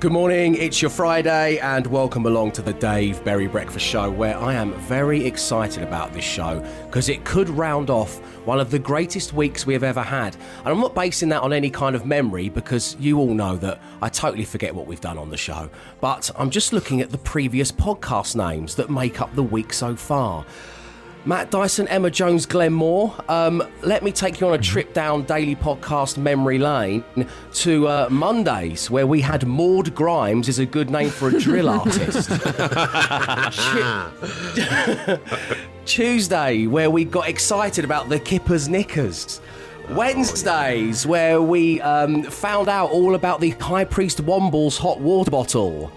Good morning, it's your Friday and welcome along to the Dave Berry Breakfast Show, where I am very excited about this show because it could round off one of the greatest weeks we have ever had. And I'm not basing that on any kind of memory because you all know that I totally forget what we've done on the show. But I'm just looking at the previous podcast names that make up the week so far. Matt Dyson, Emma Jones, Glenn Moore. Let me take you on a trip down Daily Podcast Memory Lane to Mondays, where we had Maud Grimes is a good name for a drill artist. Tuesday, where we got excited about the Kipper's Knickers. Wednesdays, where we found out all about the High Priest Womble's hot water bottle.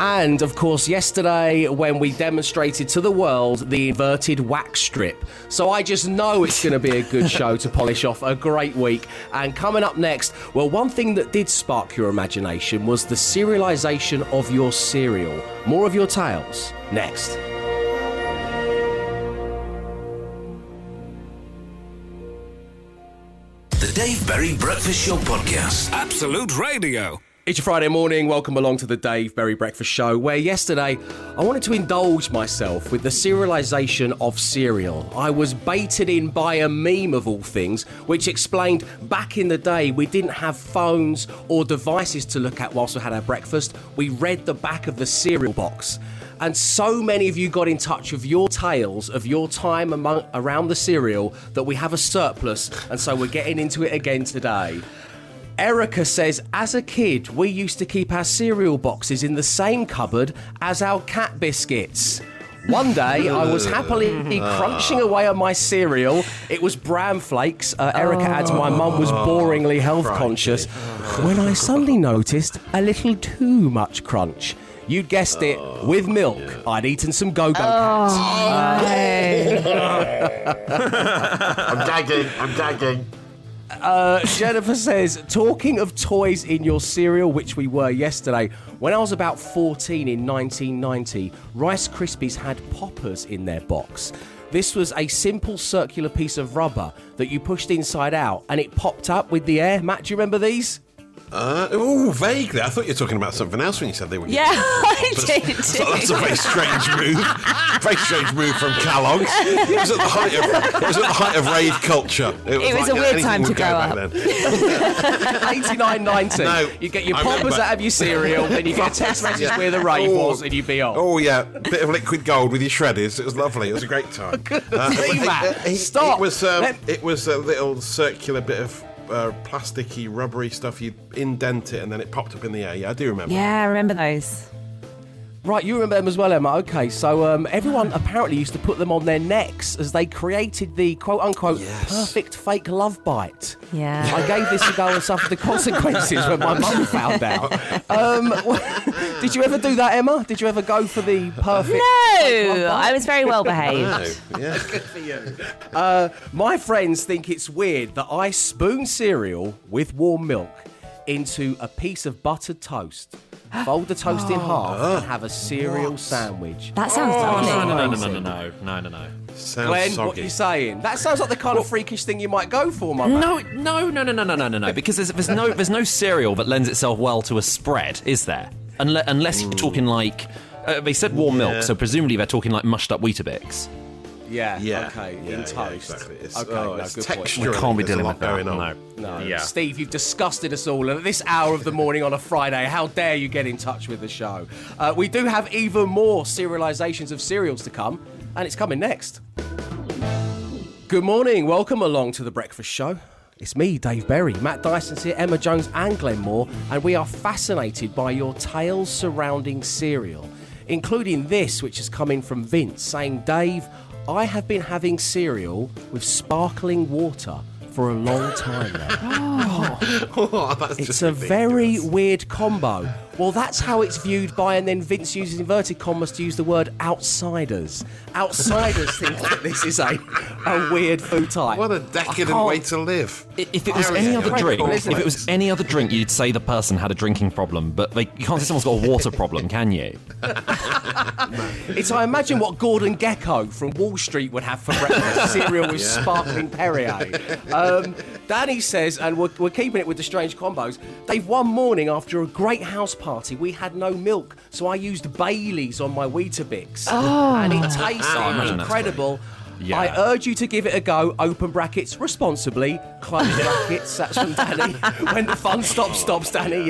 And, of course, yesterday when we demonstrated to the world the inverted wax strip. So I just know it's going to be a good show to polish off a great week. And coming up next, well, one thing that did spark your imagination was the serialisation of your cereal. More of your tales next. The Dave Berry Breakfast Show Podcast. Absolute Radio. It's a Friday morning. Welcome along to the Dave Berry Breakfast Show, where yesterday I wanted to indulge myself with the serialisation of cereal. I was baited in by a meme of all things, which explained back in the day we didn't have phones or devices to look at whilst we had our breakfast. We read the back of the cereal box. And so many of you got in touch with your tales of your time around the cereal that we have a surplus, and so we're getting into it again today. Erica says, as a kid, we used to keep our cereal boxes in the same cupboard as our cat biscuits. One day, I was happily crunching away on my cereal. It was bran flakes. Erica adds, my mum was boringly health conscious. When I suddenly noticed a little too much crunch. You guessed it, with milk. Yeah. I'd eaten some go-go cats. I'm gagging. Jennifer says, talking of toys in your cereal, which we were yesterday, when I was about 14 in 1990, Rice Krispies had poppers in their box. This was a simple circular piece of rubber that you pushed inside out and it popped up with the air. Matt, do you remember these? Vaguely. I thought you were talking about something else when you said they were. Yeah, I did too. So that's a very strange move. Very strange move from Kellogg's. It was at the height of rave culture. It was like, a weird time to grow up. Back then. 89.90. No, you get your poppers out of your cereal, then you get a text message where the rave was, and you'd be on. Oh yeah, bit of liquid gold with your shredders. It was lovely. It was a great time. Stop. It was a little circular bit of plasticky, rubbery stuff. You'd indent it and then it popped up in the air. Yeah, I do remember. Yeah, I remember those. Right, you remember them as well, Emma. Okay, so everyone apparently used to put them on their necks as they created the quote-unquote perfect fake love bite. Yeah. I gave this a go and suffered the consequences when my mum found out. Did you ever do that, Emma? Did you ever go for the perfect fake love bite? I was very well behaved. No, yeah. Good for you. My friends think it's weird that I spoon cereal with warm milk into a piece of buttered toast. Fold the toast in half and have a cereal sandwich. That sounds lovely. No. Sounds Glenn, soggy. What are you saying? That sounds like the kind of freakish thing you might go for, Mum. No. Because there's no cereal that lends itself well to a spread, is there? Unless you're talking like they said warm milk, so presumably they're talking like mushed up Weetabix. Yeah. Okay. Yeah, in toast. Yeah, exactly. It's good texture. We can't be dealing with that. No. Yeah. Steve, you've disgusted us all. And at this hour of the morning on a Friday, how dare you get in touch with the show? We do have even more serialisations of cereals to come, and it's coming next. Good morning. Welcome along to the Breakfast Show. It's me, Dave Berry. Matt Dyson's here, Emma Jones, and Glenn Moore, and we are fascinated by your tales surrounding cereal, including this, which has come in from Vince, saying, Dave, I have been having cereal with sparkling water for a long time now. It's a very weird combo. Well, that's how it's viewed by, and then Vince uses inverted commas to use the word outsiders. Outsiders think that this is a weird food type. What a decadent way to live. If it was any other drink, you'd say the person had a drinking problem, but you can't say someone's got a water problem, can you? It's, I imagine, what Gordon Gekko from Wall Street would have for breakfast, cereal with sparkling Perrier. Danny says, and we're keeping it with the strange combos, Dave, one morning after a great house party, we had no milk, so I used Baileys on my Weetabix. Oh. And it tasted incredible. Yeah. I urge you to give it a go, open brackets, responsibly, close brackets, that's from Danny. When the fun stops, Danny,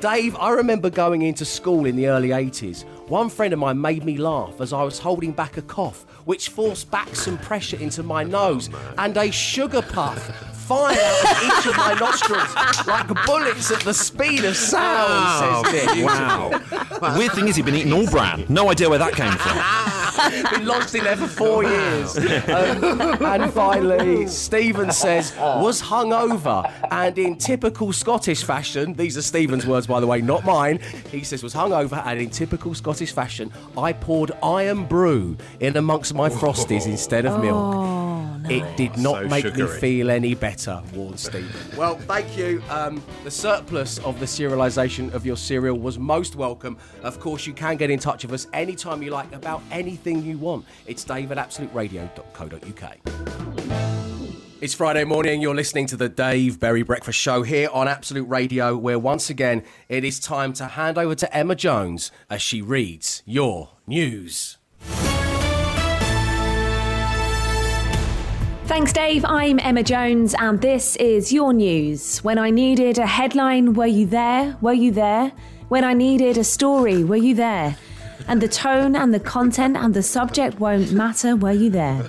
Dave, I remember going into school in the early 80s. One friend of mine made me laugh as I was holding back a cough, which forced back some pressure into my nose, and a sugar puff fired out of each of my nostrils like bullets at the speed of sound, says Dick. Wow. Weird thing is, he'd been eating all bran. No idea where that came from. Been lodged in there for 4 years. And finally, Stephen says, was hungover, and in typical Scottish fashion, these are Stephen's words, by the way, not mine, he says, was hungover, and in typical Scottish fashion, I poured iron brew in amongst my Frosties instead of milk. Nice. It did not make me feel any better, warned Stephen. Well, thank you. The surplus of the serialisation of your cereal was most welcome. Of course, you can get in touch with us anytime you like about anything you want. It's dave@absoluteradio.co.uk. It's Friday morning, you're listening to the Dave Berry Breakfast Show here on Absolute Radio, where once again, it is time to hand over to Emma Jones as she reads your news. Thanks, Dave. I'm Emma Jones, and this is your news. When I needed a headline, were you there? Were you there? When I needed a story, were you there? And the tone and the content and the subject won't matter, were you there?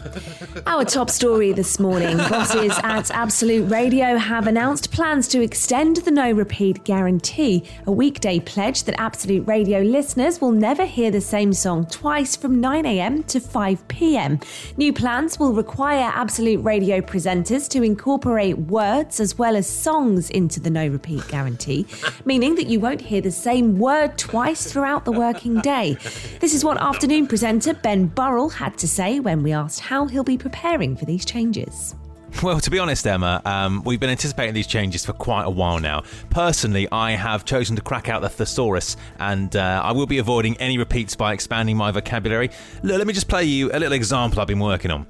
Our top story this morning. Bosses at Absolute Radio have announced plans to extend the No Repeat Guarantee, a weekday pledge that Absolute Radio listeners will never hear the same song twice from 9 a.m. to 5 p.m. New plans will require Absolute Radio presenters to incorporate words as well as songs into the No Repeat Guarantee, meaning that you won't hear the same word twice throughout the working day. This is what afternoon presenter Ben Burrell had to say when we asked how he'll be preparing for these changes. Well, to be honest, Emma, we've been anticipating these changes for quite a while now. Personally, I have chosen to crack out the thesaurus, and I will be avoiding any repeats by expanding my vocabulary. Look, let me just play you a little example I've been working on.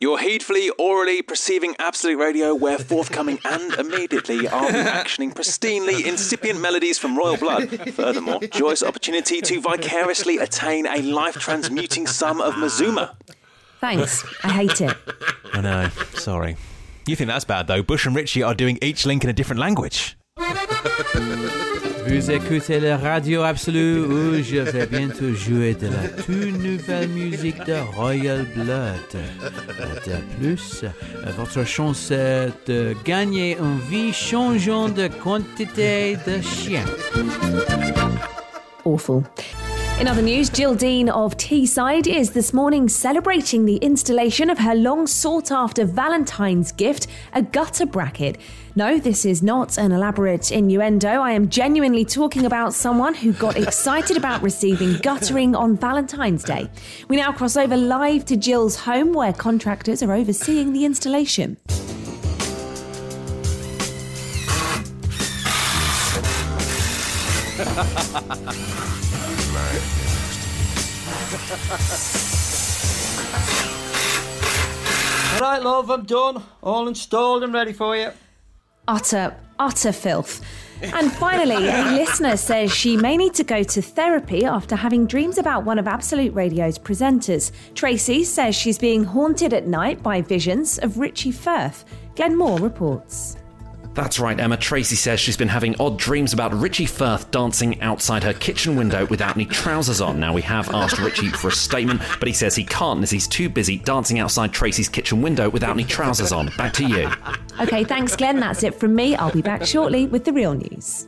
You're heedfully, orally perceiving Absolute Radio, where forthcoming and immediately I'll be actioning pristinely incipient melodies from Royal Blood. Furthermore, joyous opportunity to vicariously attain a life-transmuting sum of Mazuma. Thanks. I hate it. I know. Sorry. You think that's bad, though. Bush and Richie are doing each link in a different language. Vous écoutez la radio absolue où je vais bientôt jouer de la toute nouvelle musique de Royal Blood. De plus, votre chance est de gagner une vie changeant de quantité de chiens. Awful. In other news, Jill Dean of Teesside is this morning celebrating the installation of her long-sought-after Valentine's gift, a gutter bracket. No, this is not an elaborate innuendo. I am genuinely talking about someone who got excited about receiving guttering on Valentine's Day. We now cross over live to Jill's home, where contractors are overseeing the installation. All right, love, I'm done. All installed and ready for you. Utter filth. And finally, a listener says she may need to go to therapy after having dreams about one of Absolute Radio's presenters. Tracy says she's being haunted at night by visions of Richie Firth. Glenn Moore reports. That's right, Emma. Tracy says she's been having odd dreams about Richie Firth dancing outside her kitchen window without any trousers on. Now, we have asked Richie for a statement, but he says he can't as he's too busy dancing outside Tracy's kitchen window without any trousers on. Back to you. OK, thanks, Glenn. That's it from me. I'll be back shortly with the real news.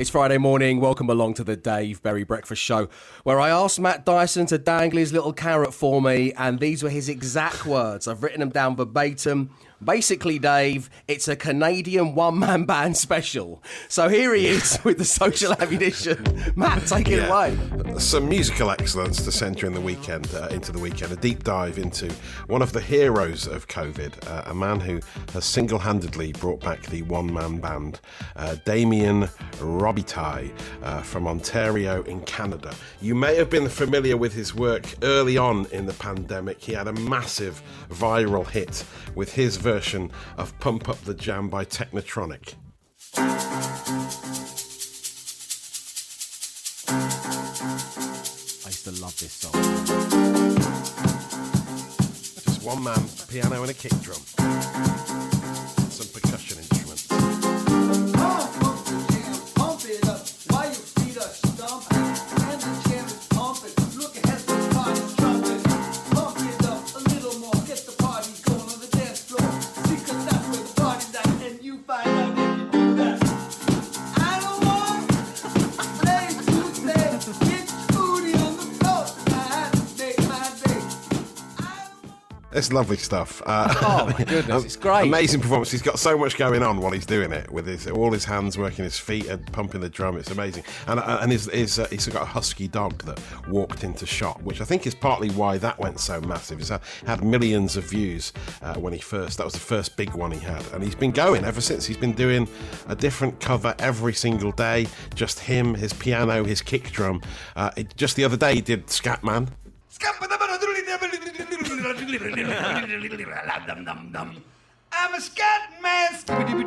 It's Friday morning. Welcome along to the Dave Berry Breakfast Show, where I asked Matt Dyson to dangle his little carrot for me, and these were his exact words. I've written them down verbatim. Basically, Dave, it's a Canadian one-man band special. So here he is with the social ammunition. Matt, take it away. Some musical excellence to centre in the weekend, into the weekend. A deep dive into one of the heroes of COVID, a man who has single-handedly brought back the one-man band, Damien Robitaille from Ontario in Canada. You may have been familiar with his work early on in the pandemic. He had a massive viral hit with his version of Pump Up the Jam by Technotronic. I used to love this song. Just one man, piano and a kick drum. Some percussion instruments. Pump up the jam, pump it up, while your feet are stomping, and the jam is pumping. Look ahead, the party's jumping. Pump it up a little more, get the party going on the dance floor. Because that's where the party's at, and you find out that you do that. I don't want play to play, get booty on the floor. I had to make my day. It's lovely stuff. Oh my goodness, it's great. Amazing performance. He's got so much going on while he's doing it, with his, all his hands working his feet and pumping the drum. It's amazing. And he's got a husky dog that walked into shot, which I think is partly why that went so massive. It's had millions of views when he first, that was the first big one he had. And he's been going ever since. He's been doing a different cover every single day. Just him, his piano, his kick drum. Just the other day he did Scatman. I'm a scat man. I'm a scat man.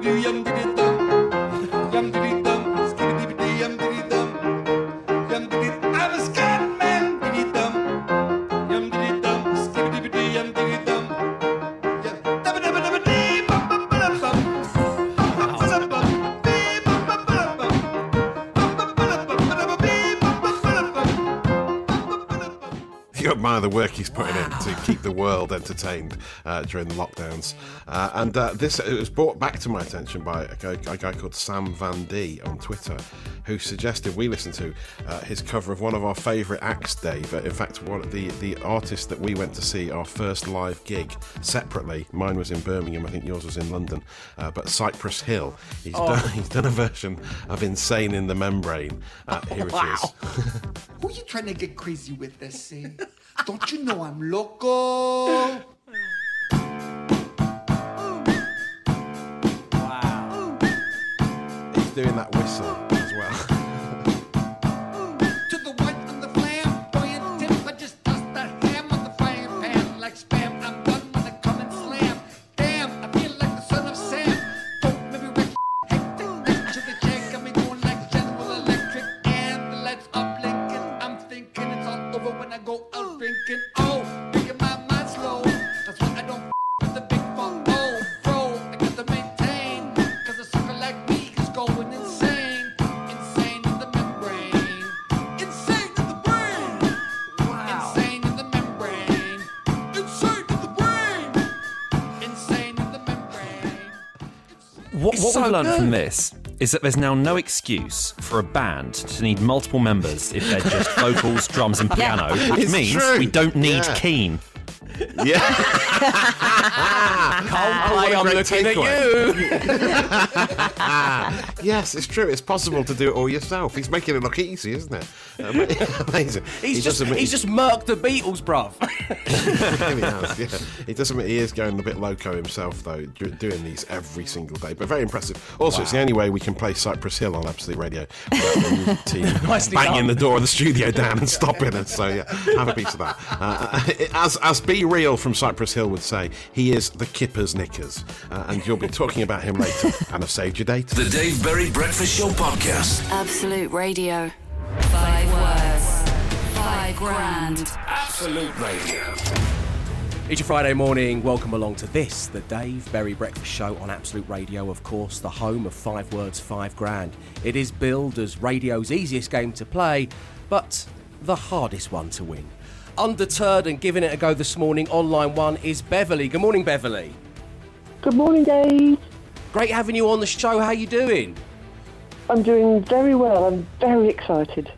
You admire the work he's putting in to keep the world entertained during the lockdowns. It was brought back to my attention by a guy called Sam Van D on Twitter, who suggested we listen to his cover of one of our favourite acts, Dave. In fact, one of the artist that we went to see our first live gig separately. Mine was in Birmingham, I think yours was in London. But Cypress Hill, he's done a version of Insane in the Membrane. Here it is. Who are you trying to get crazy with this scene? Don't you know I'm loco? Wow. He's doing that whistle. What we've learned from this is that there's now no excuse for a band to need multiple members if they're just vocals, drums and piano, which means we don't need Keane. Yeah. Can't play, I'm looking at you. Yes, it's true. It's possible to do it all yourself. He's making it look easy, isn't it? Amazing. He's just murked the Beatles, bruv. He has, yeah. He does admit he is going a bit loco himself, though, doing these every single day. But very impressive. Also, It's the only way we can play Cypress Hill on Absolute Radio. Team banging the door of the studio down and stopping us. So, yeah, have a piece of that. As Be Real from Cypress Hill would say, he is the Kipper's Knickers. And you'll be talking about him later. And I've saved your date. The Dave Berry Breakfast Show Podcast. Absolute Radio. 5 words. 5 grand. Absolute Radio. It's your Friday morning. Welcome along to this, the Dave Berry Breakfast Show on Absolute Radio, of course, the home of 5 words, 5 grand. It is billed as radio's easiest game to play, but the hardest one to win. Undeterred and giving it a go this morning on line one is Beverly. Good morning, Beverly. Good morning, Dave. Great having you on the show. How are you doing? I'm doing very well. I'm very excited.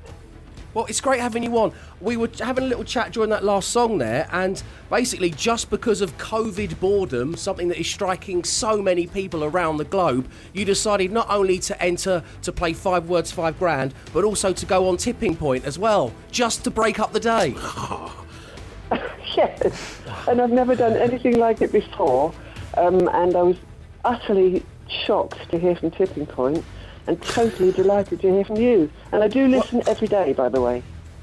Well, it's great having you on. We were having a little chat during that last song there, and basically just because of COVID boredom, something that is striking so many people around the globe, you decided not only to enter to play 5 words, 5 grand, but also to go on Tipping Point as well, just to break up the day. Yes, and I've never done anything like it before, and I was utterly shocked to hear from Tipping Point. And totally delighted to hear from you. And I do listen every day, by the way.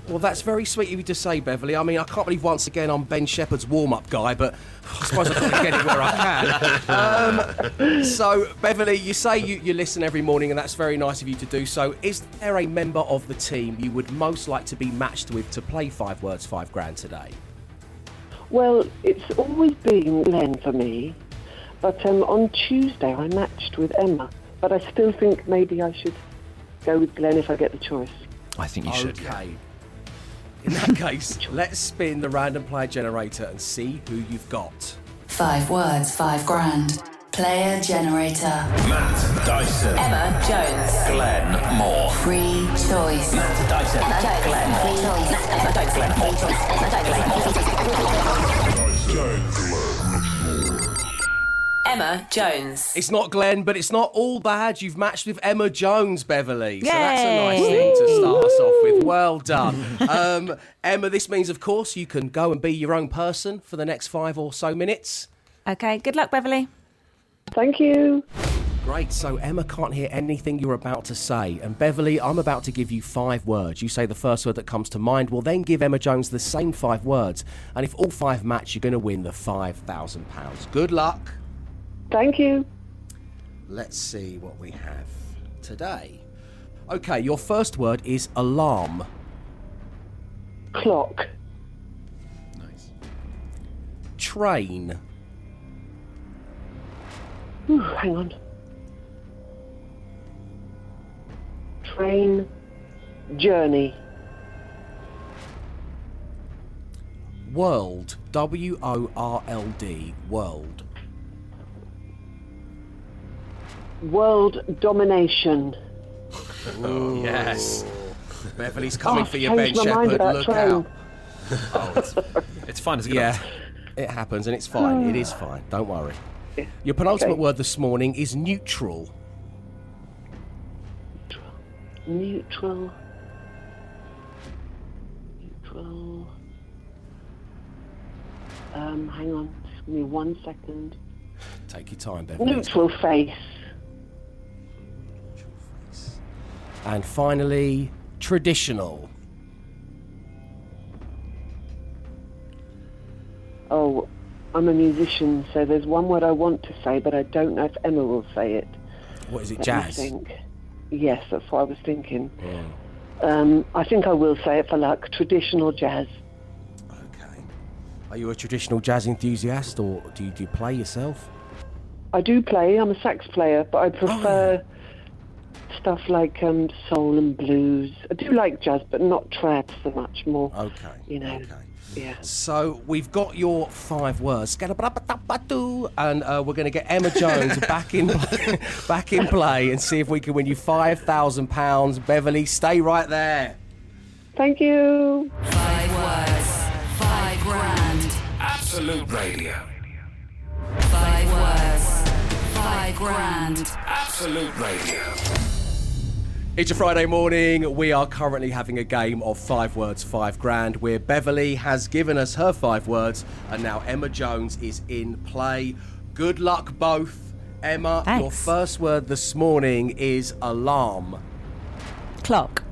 Well, that's very sweet of you to say, Beverly. I mean, I can't believe once again I'm Ben Shephard's warm-up guy, but I suppose I've got to get it where I can. So, Beverly, you say you listen every morning, and that's very nice of you to do so. Is there a member of the team you would most like to be matched with to play 5 words, 5 grand today? Well, it's always been Glenn for me, but on Tuesday I matched with Emma. But I still think maybe I should go with Glenn if I get the choice. I think you should. Okay. In that case, let's spin the random player generator and see who you've got. 5 words, 5 grand. Player generator. Matt Dyson. Emma Jones. Glenn Moore. Free choice. Matt Dyson. Emma Jones. Glenn Moore. Free choice. Emma Jones. Glenn Moore. Free choice. Emma Jones. Glenn Moore. Free choice. Emma Jones. It's not Glenn, but it's not all bad. You've matched with Emma Jones, Beverly. Yay. So that's a nice thing to start us off with. Well done. Emma, this means, of course, you can go and be your own person for the next 5 or so minutes. OK, good luck, Beverly. Thank you. Great, so Emma can't hear anything you're about to say. And Beverly, I'm about to give you 5 words. You say the first word that comes to mind. We'll then give Emma Jones the same 5 words. And if all 5 match, you're going to win the £5,000. Good luck. Thank you. Let's see what we have today. Okay, your first word is alarm. Clock. Nice. Train. Ooh, hang on. Train. Journey. World. W-O-R-L-D. World. World domination. Oh, yes. Beverly's coming for you, Ben Shephard. Look out. Oh, it's fine. It's good. Yeah, it happens, and it's fine. It is fine. Don't worry. Your penultimate word this morning is neutral. Neutral. Hang on. Just give me 1 second. Take your time, Beverly. Neutral face. And finally, traditional. Oh, I'm a musician, so there's one word I want to say, but I don't know if Emma will say it. What is it, jazz? Yes, that's what I was thinking. Yeah. I think I will say it for luck, traditional jazz. Okay. Are you a traditional jazz enthusiast, or do you play yourself? I do play. I'm a sax player, but I prefer... Oh. Stuff like soul and blues. I do like jazz, but not trad so much more. Okay. You know. Okay. Yeah. So we've got your 5 words, and we're going to get Emma Jones back in play, and see if we can win you £5,000. Beverly, stay right there. Thank you. 5 words, 5 grand. Absolute Radio. 5 words, 5 grand. Absolute Radio. It's a Friday morning. We are currently having a game of 5 words, 5 grand, where Beverly has given us her 5 words, and now Emma Jones is in play. Good luck, both. Emma, thanks. Your first word this morning is alarm. Clock.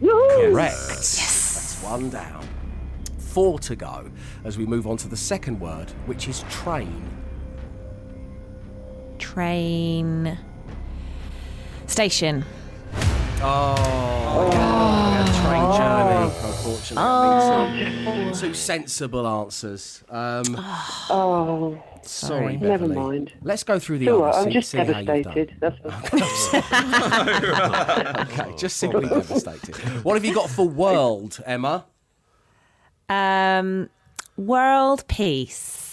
Woo-hoo! Correct. Yes. That's 1 down. 4 to go as we move on to the second word, which is train. Train. Station. Train journey, unfortunately. Two sensible answers. Sorry, Beverly. Never mind. Let's go through the answers. I'm just devastated. That's okay, just simply devastated. What have you got for world, Emma? World peace.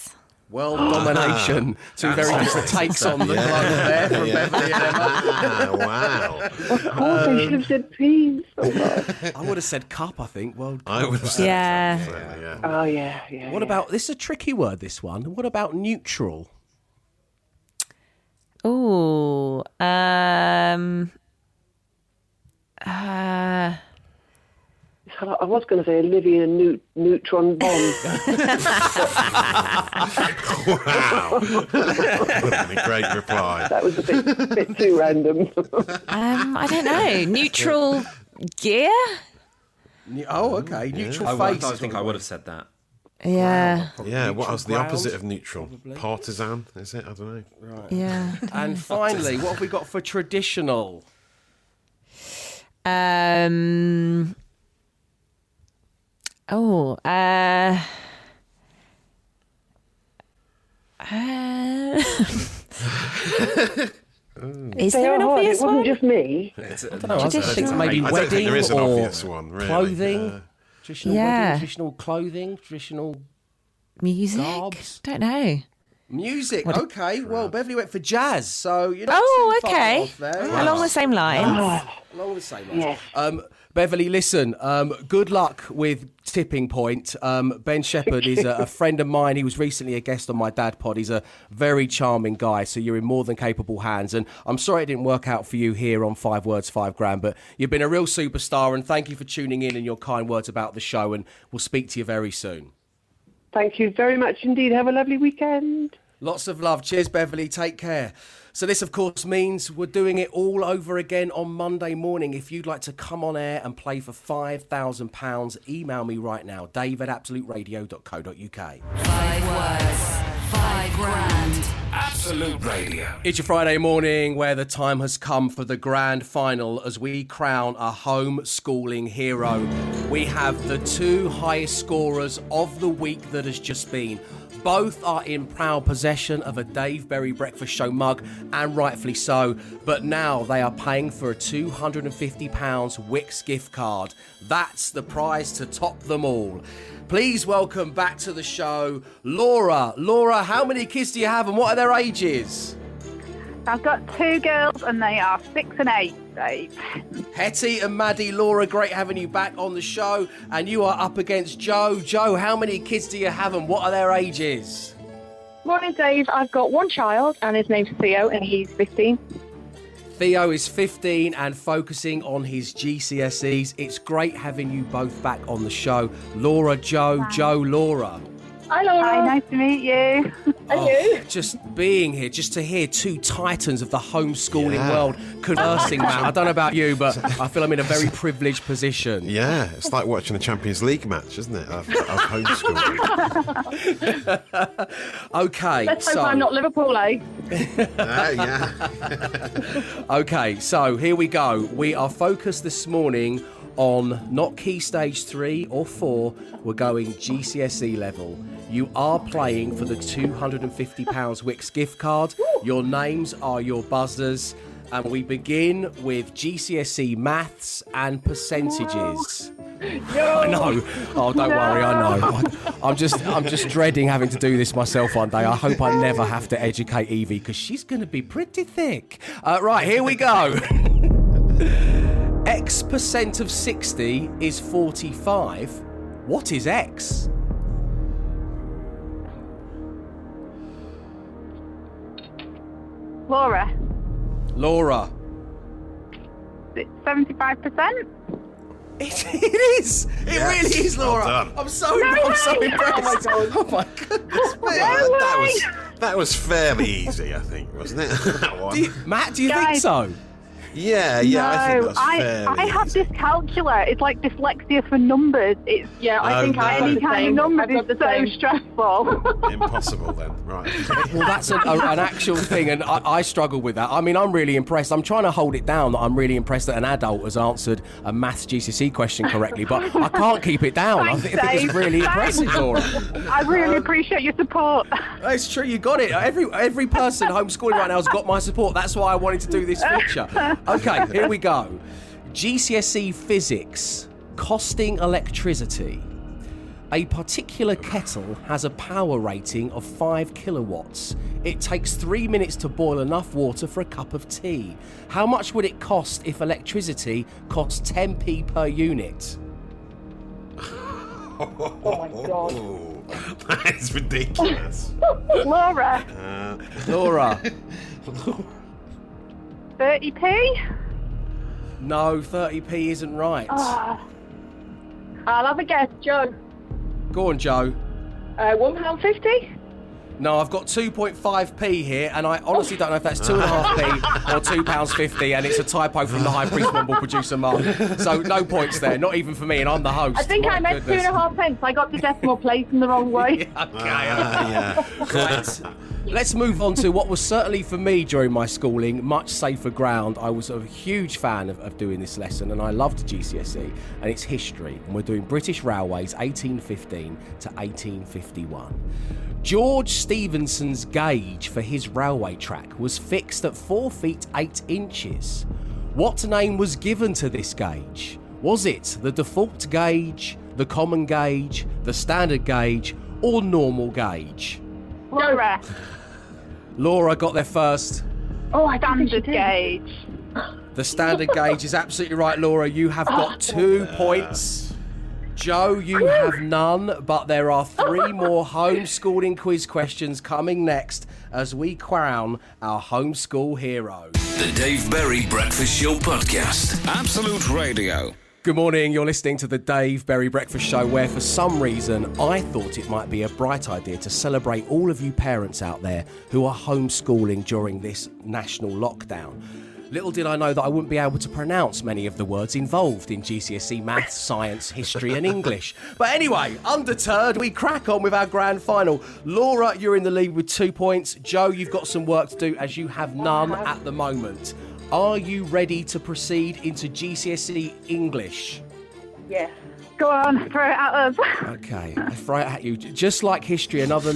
world domination. Two very different takes on the club there from Beverly and Emma. Wow. Of course, I should have said peas. I would have said cup, I think. World Cup. I would have said cup. Oh, yeah. What about, this is a tricky word, this one. What about neutral? Ooh. I was going to say Olivia Neutron Bomb. Wow. Great reply. That was a bit too random. I don't know. Neutral gear? Oh, okay. Neutral face. I think I would have said that. Yeah. Wow, yeah, what was the opposite of neutral? Probably. Partisan, is it? I don't know. Right. Yeah. And finally, what have we got for traditional? Is there an obvious one? It wasn't just me. I don't know, maybe wedding or clothing. Traditional wedding, traditional clothing, traditional music. Garbs. Don't know. Music, okay. Well, Beverly went for jazz, so you're not too far off there. Wow. Along the same lines. Along the same lines. Yes. Beverly, listen, good luck with Tipping Point. Ben Shephard is a friend of mine. He was recently a guest on my dad pod. He's a very charming guy, so you're in more than capable hands. And I'm sorry it didn't work out for you here on 5 Words, 5 Grand, but you've been a real superstar, and thank you for tuning in and your kind words about the show, and we'll speak to you very soon. Thank you very much indeed. Have a lovely weekend. Lots of love. Cheers, Beverly. Take care. So this, of course, means we're doing it all over again on Monday morning. If you'd like to come on air and play for £5,000, email me right now, dave@absoluteradio.co.uk. 5 words, 5 grand. Absolute Radio. It's your Friday morning where the time has come for the grand final as we crown a homeschooling hero. We have the two highest scorers of the week that has just been. Both are in proud possession of a Dave Berry Breakfast Show mug, and rightfully so. But now they are paying for a £250 Wix gift card. That's the prize to top them all. Please welcome back to the show, Laura. Laura, how many kids do you have and what are their ages? I've got two girls and they are 6 and 8, Dave. Hetty and Maddie, Laura, great having you back on the show. And you are up against Joe. Joe, how many kids do you have and what are their ages? Morning, Dave. I've got one child and his name's Theo and he's 15. Theo is 15 and focusing on his GCSEs. It's great having you both back on the show. Laura, Joe. Hi. Joe, Laura. Hi, Laura. Hi, nice to meet you. Hello. Just being here, just to hear two titans of the homeschooling world conversing, Matt. I don't know about you, but I feel I'm in a very privileged position. Yeah, it's like watching a Champions League match, isn't it? I've homeschooling. Okay, let's hope I'm not Liverpool, eh? Okay, so here we go. We are focused this morning on not key stage 3 or 4, we're going GCSE level. You are playing for the £250 Wix gift card. Your names are your buzzers. And we begin with GCSE maths and percentages. I know. Oh, don't worry. I know. I'm just dreading having to do this myself one day. I hope I never have to educate Evie because she's going to be pretty thick. Right, here we go. X% of 60 is 45. What is X? Laura. 75%? It is. It really is, Laura. Well, I'm so impressed. Oh my goodness. That was fairly easy, I think, wasn't it? That one. Do you think so? Yeah, no, I think that's fair. I have this calculator. It's like dyslexia for numbers. It's any kind of numbers is so stressful. Impossible then, right? Well, that's an actual thing, and I struggle with that. I mean, I'm really impressed. I'm trying to hold it down that I'm really impressed that an adult has answered a maths GCSE question correctly, but I can't keep it down. I think it's really impressive, Laura. I really appreciate your support. It's true, you got it. Every person homeschooling right now has got my support. That's why I wanted to do this feature. Okay, here we go. GCSE physics, costing electricity. A particular kettle has a power rating of 5 kilowatts. It takes 3 minutes to boil enough water for a cup of tea. How much would it cost if electricity cost 10p per unit? Oh my God. That is ridiculous. Laura. 30p? No, 30p isn't right. I'll have a guess, Joe. Go on, Joe. £1.50? No, I've got 2.5p here, and I honestly don't know if that's 2.5p or £2.50, and it's a typo from the high priest mumble producer Mark. So no points there, not even for me, and I'm the host. I think I meant 2.5 pence. I got the decimal place in the wrong way. Yeah, okay, yeah. Right. Let's move on to what was certainly for me during my schooling much safer ground. I was a huge fan of doing this lesson, and I loved GCSE and its history. And we're doing British Railways 1815 to 1851. George Stephenson's gauge for his railway track was fixed at 4 feet 8 inches. What name was given to this gauge? Was it the default gauge, the common gauge, the standard gauge, or normal gauge? Laura. Laura got there first. Oh, I standard gauge. The standard gauge is absolutely right, Laura. You have got 2 points. Joe, you have none, but there are 3 more homeschooling quiz questions coming next as we crown our homeschool hero. The Dave Berry Breakfast Show Podcast. Absolute Radio. Good morning, you're listening to the Dave Berry Breakfast Show, where for some reason I thought it might be a bright idea to celebrate all of you parents out there who are homeschooling during this national lockdown. Little did I know that I wouldn't be able to pronounce many of the words involved in GCSE maths, science, history and English. But anyway, undeterred, we crack on with our grand final. Laura, you're in the lead with 2 points. Joe, you've got some work to do as you have none at the moment. Are you ready to proceed into GCSE English? Yes. Go on, throw it at us. Okay, I throw it at you. Just like history, another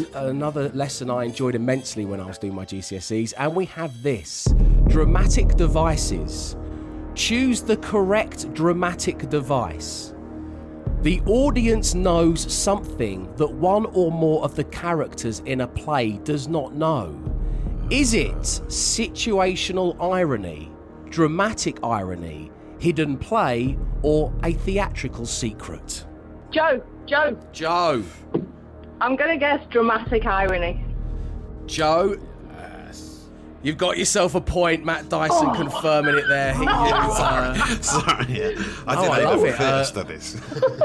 lesson I enjoyed immensely when I was doing my GCSEs, and we have this. Dramatic devices. Choose the correct dramatic device. The audience knows something that one or more of the characters in a play does not know. Is it situational irony, dramatic irony, hidden play, or a theatrical secret? Joe. I'm going to guess dramatic irony. Joe. You've got yourself a point. Matt Dyson confirming it there. Sorry. I love theatre studies.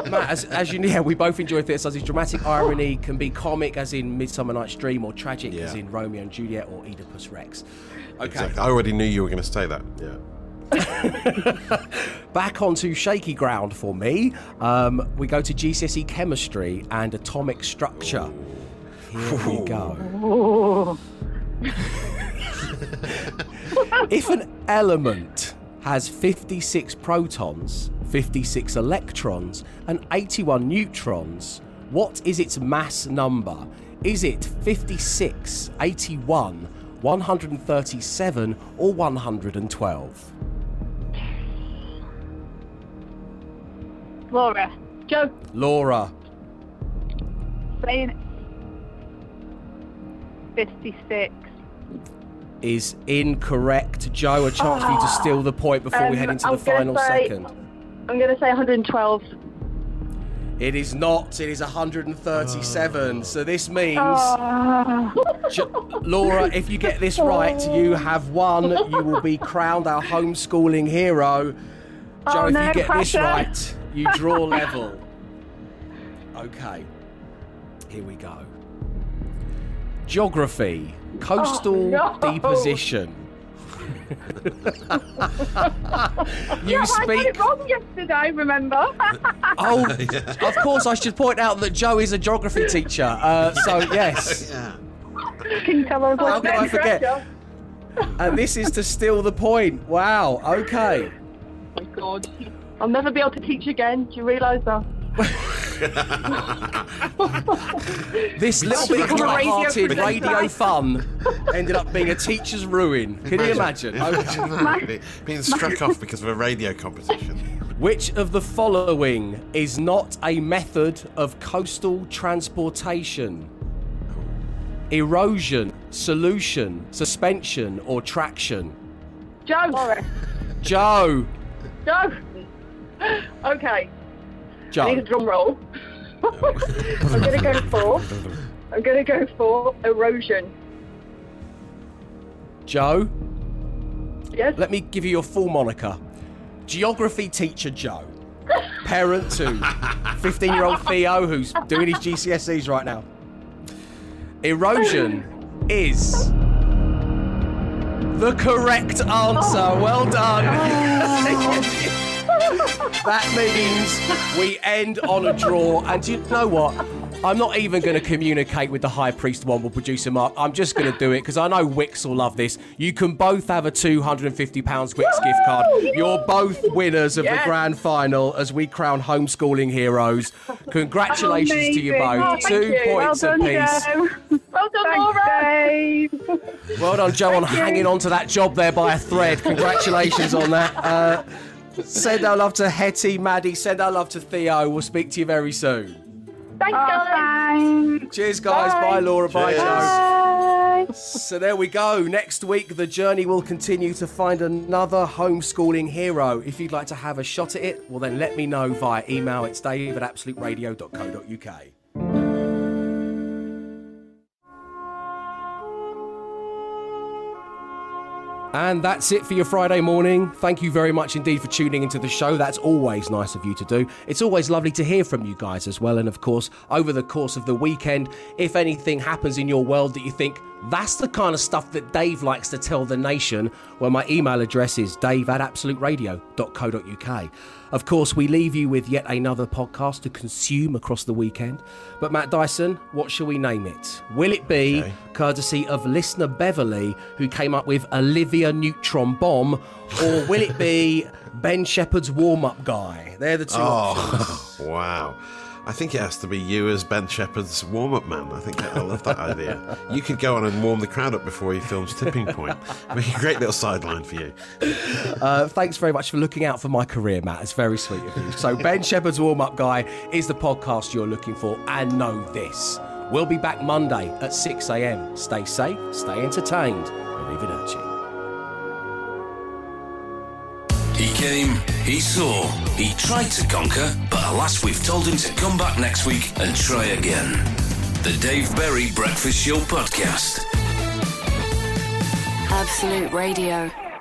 Matt, as you know, we both enjoy theatre studies. Dramatic irony can be comic, as in Midsummer Night's Dream, or tragic, as in Romeo and Juliet or Oedipus Rex. Okay. Exactly. I already knew you were going to say that. Yeah. Back onto shaky ground for me. We go to GCSE chemistry and atomic structure. Here we go. If an element has 56 protons, 56 electrons and 81 neutrons, what is its mass number? Is it 56, 81, 137 or 112? Laura. 56. Is incorrect. Joe, a chance for you to steal the point before we head into the final second. I'm going to say 112. It is not. It is 137. So this means... Laura, if you get this right, you have won. You will be crowned our homeschooling hero. Joe, if you get this right, you draw level. Okay. Here we go. Geography. Coastal deposition. I got it wrong yesterday, remember? Of course, I should point out that Joe is a geography teacher. So, yes. Yeah. How could I forget? And this is to steal the point. Wow, okay. Oh, my God. I'll never be able to teach again. Do you realise that? This little bit of light-hearted radio fun ended up being a teacher's ruin. Can you imagine? Being struck off because of a radio competition. Which of the following is not a method of coastal transportation? Erosion, solution, suspension, or traction? Joe. Okay. Joe. I need a drum roll. I'm going to go for erosion. Joe? Yes? Let me give you your full moniker. Geography teacher Joe. Parent to 15-year-old Theo, who's doing his GCSEs right now. Erosion is the correct answer. Oh. Well done. Oh. That means we end on a draw. And you know what? I'm not even going to communicate with the High Priest Womble producer Mark. I'm just going to do it because I know Wix will love this. You can both have a £250 Wix gift card. You're both winners of the grand final as we crown homeschooling heroes. Congratulations to you both. 2 points apiece. Well done, Laura. Well done, Joe, on hanging on to that job there by a thread. Congratulations on that. Send our love to Hetty, Maddie. Send our love to Theo. We'll speak to you very soon. Thanks, guys. Bye. Cheers, guys. Bye, Laura. Cheers. Bye, Joe. Bye. So there we go. Next week, the journey will continue to find another homeschooling hero. If you'd like to have a shot at it, well, then let me know via email. It's dave@absoluteradio.co.uk. And that's it for your Friday morning. Thank you very much indeed for tuning into the show. That's always nice of you to do. It's always lovely to hear from you guys as well. And of course, over the course of the weekend, if anything happens in your world that you think, that's the kind of stuff that Dave likes to tell the nation, well, my email address is dave@absoluteradio.co.uk. Of course, we leave you with yet another podcast to consume across the weekend. But Matt Dyson, what shall we name it? Will it be courtesy of listener Beverly, who came up with Olivia Neutron Bomb, or will it be Ben Shephard's warm-up guy? They're the two options. Wow. I think it has to be you as Ben Shephard's warm-up man. I think I love that idea. You could go on and warm the crowd up before he films Tipping Point. Make a great little sideline for you. Thanks very much for looking out for my career, Matt. It's very sweet of you. So Ben Shephard's warm-up guy is the podcast you're looking for. And know this. We'll be back Monday at 6 a.m. Stay safe, stay entertained. Arrivederci. He came, he saw, he tried to conquer, but alas, we've told him to come back next week and try again. The Dave Berry Breakfast Show Podcast. Absolute Radio.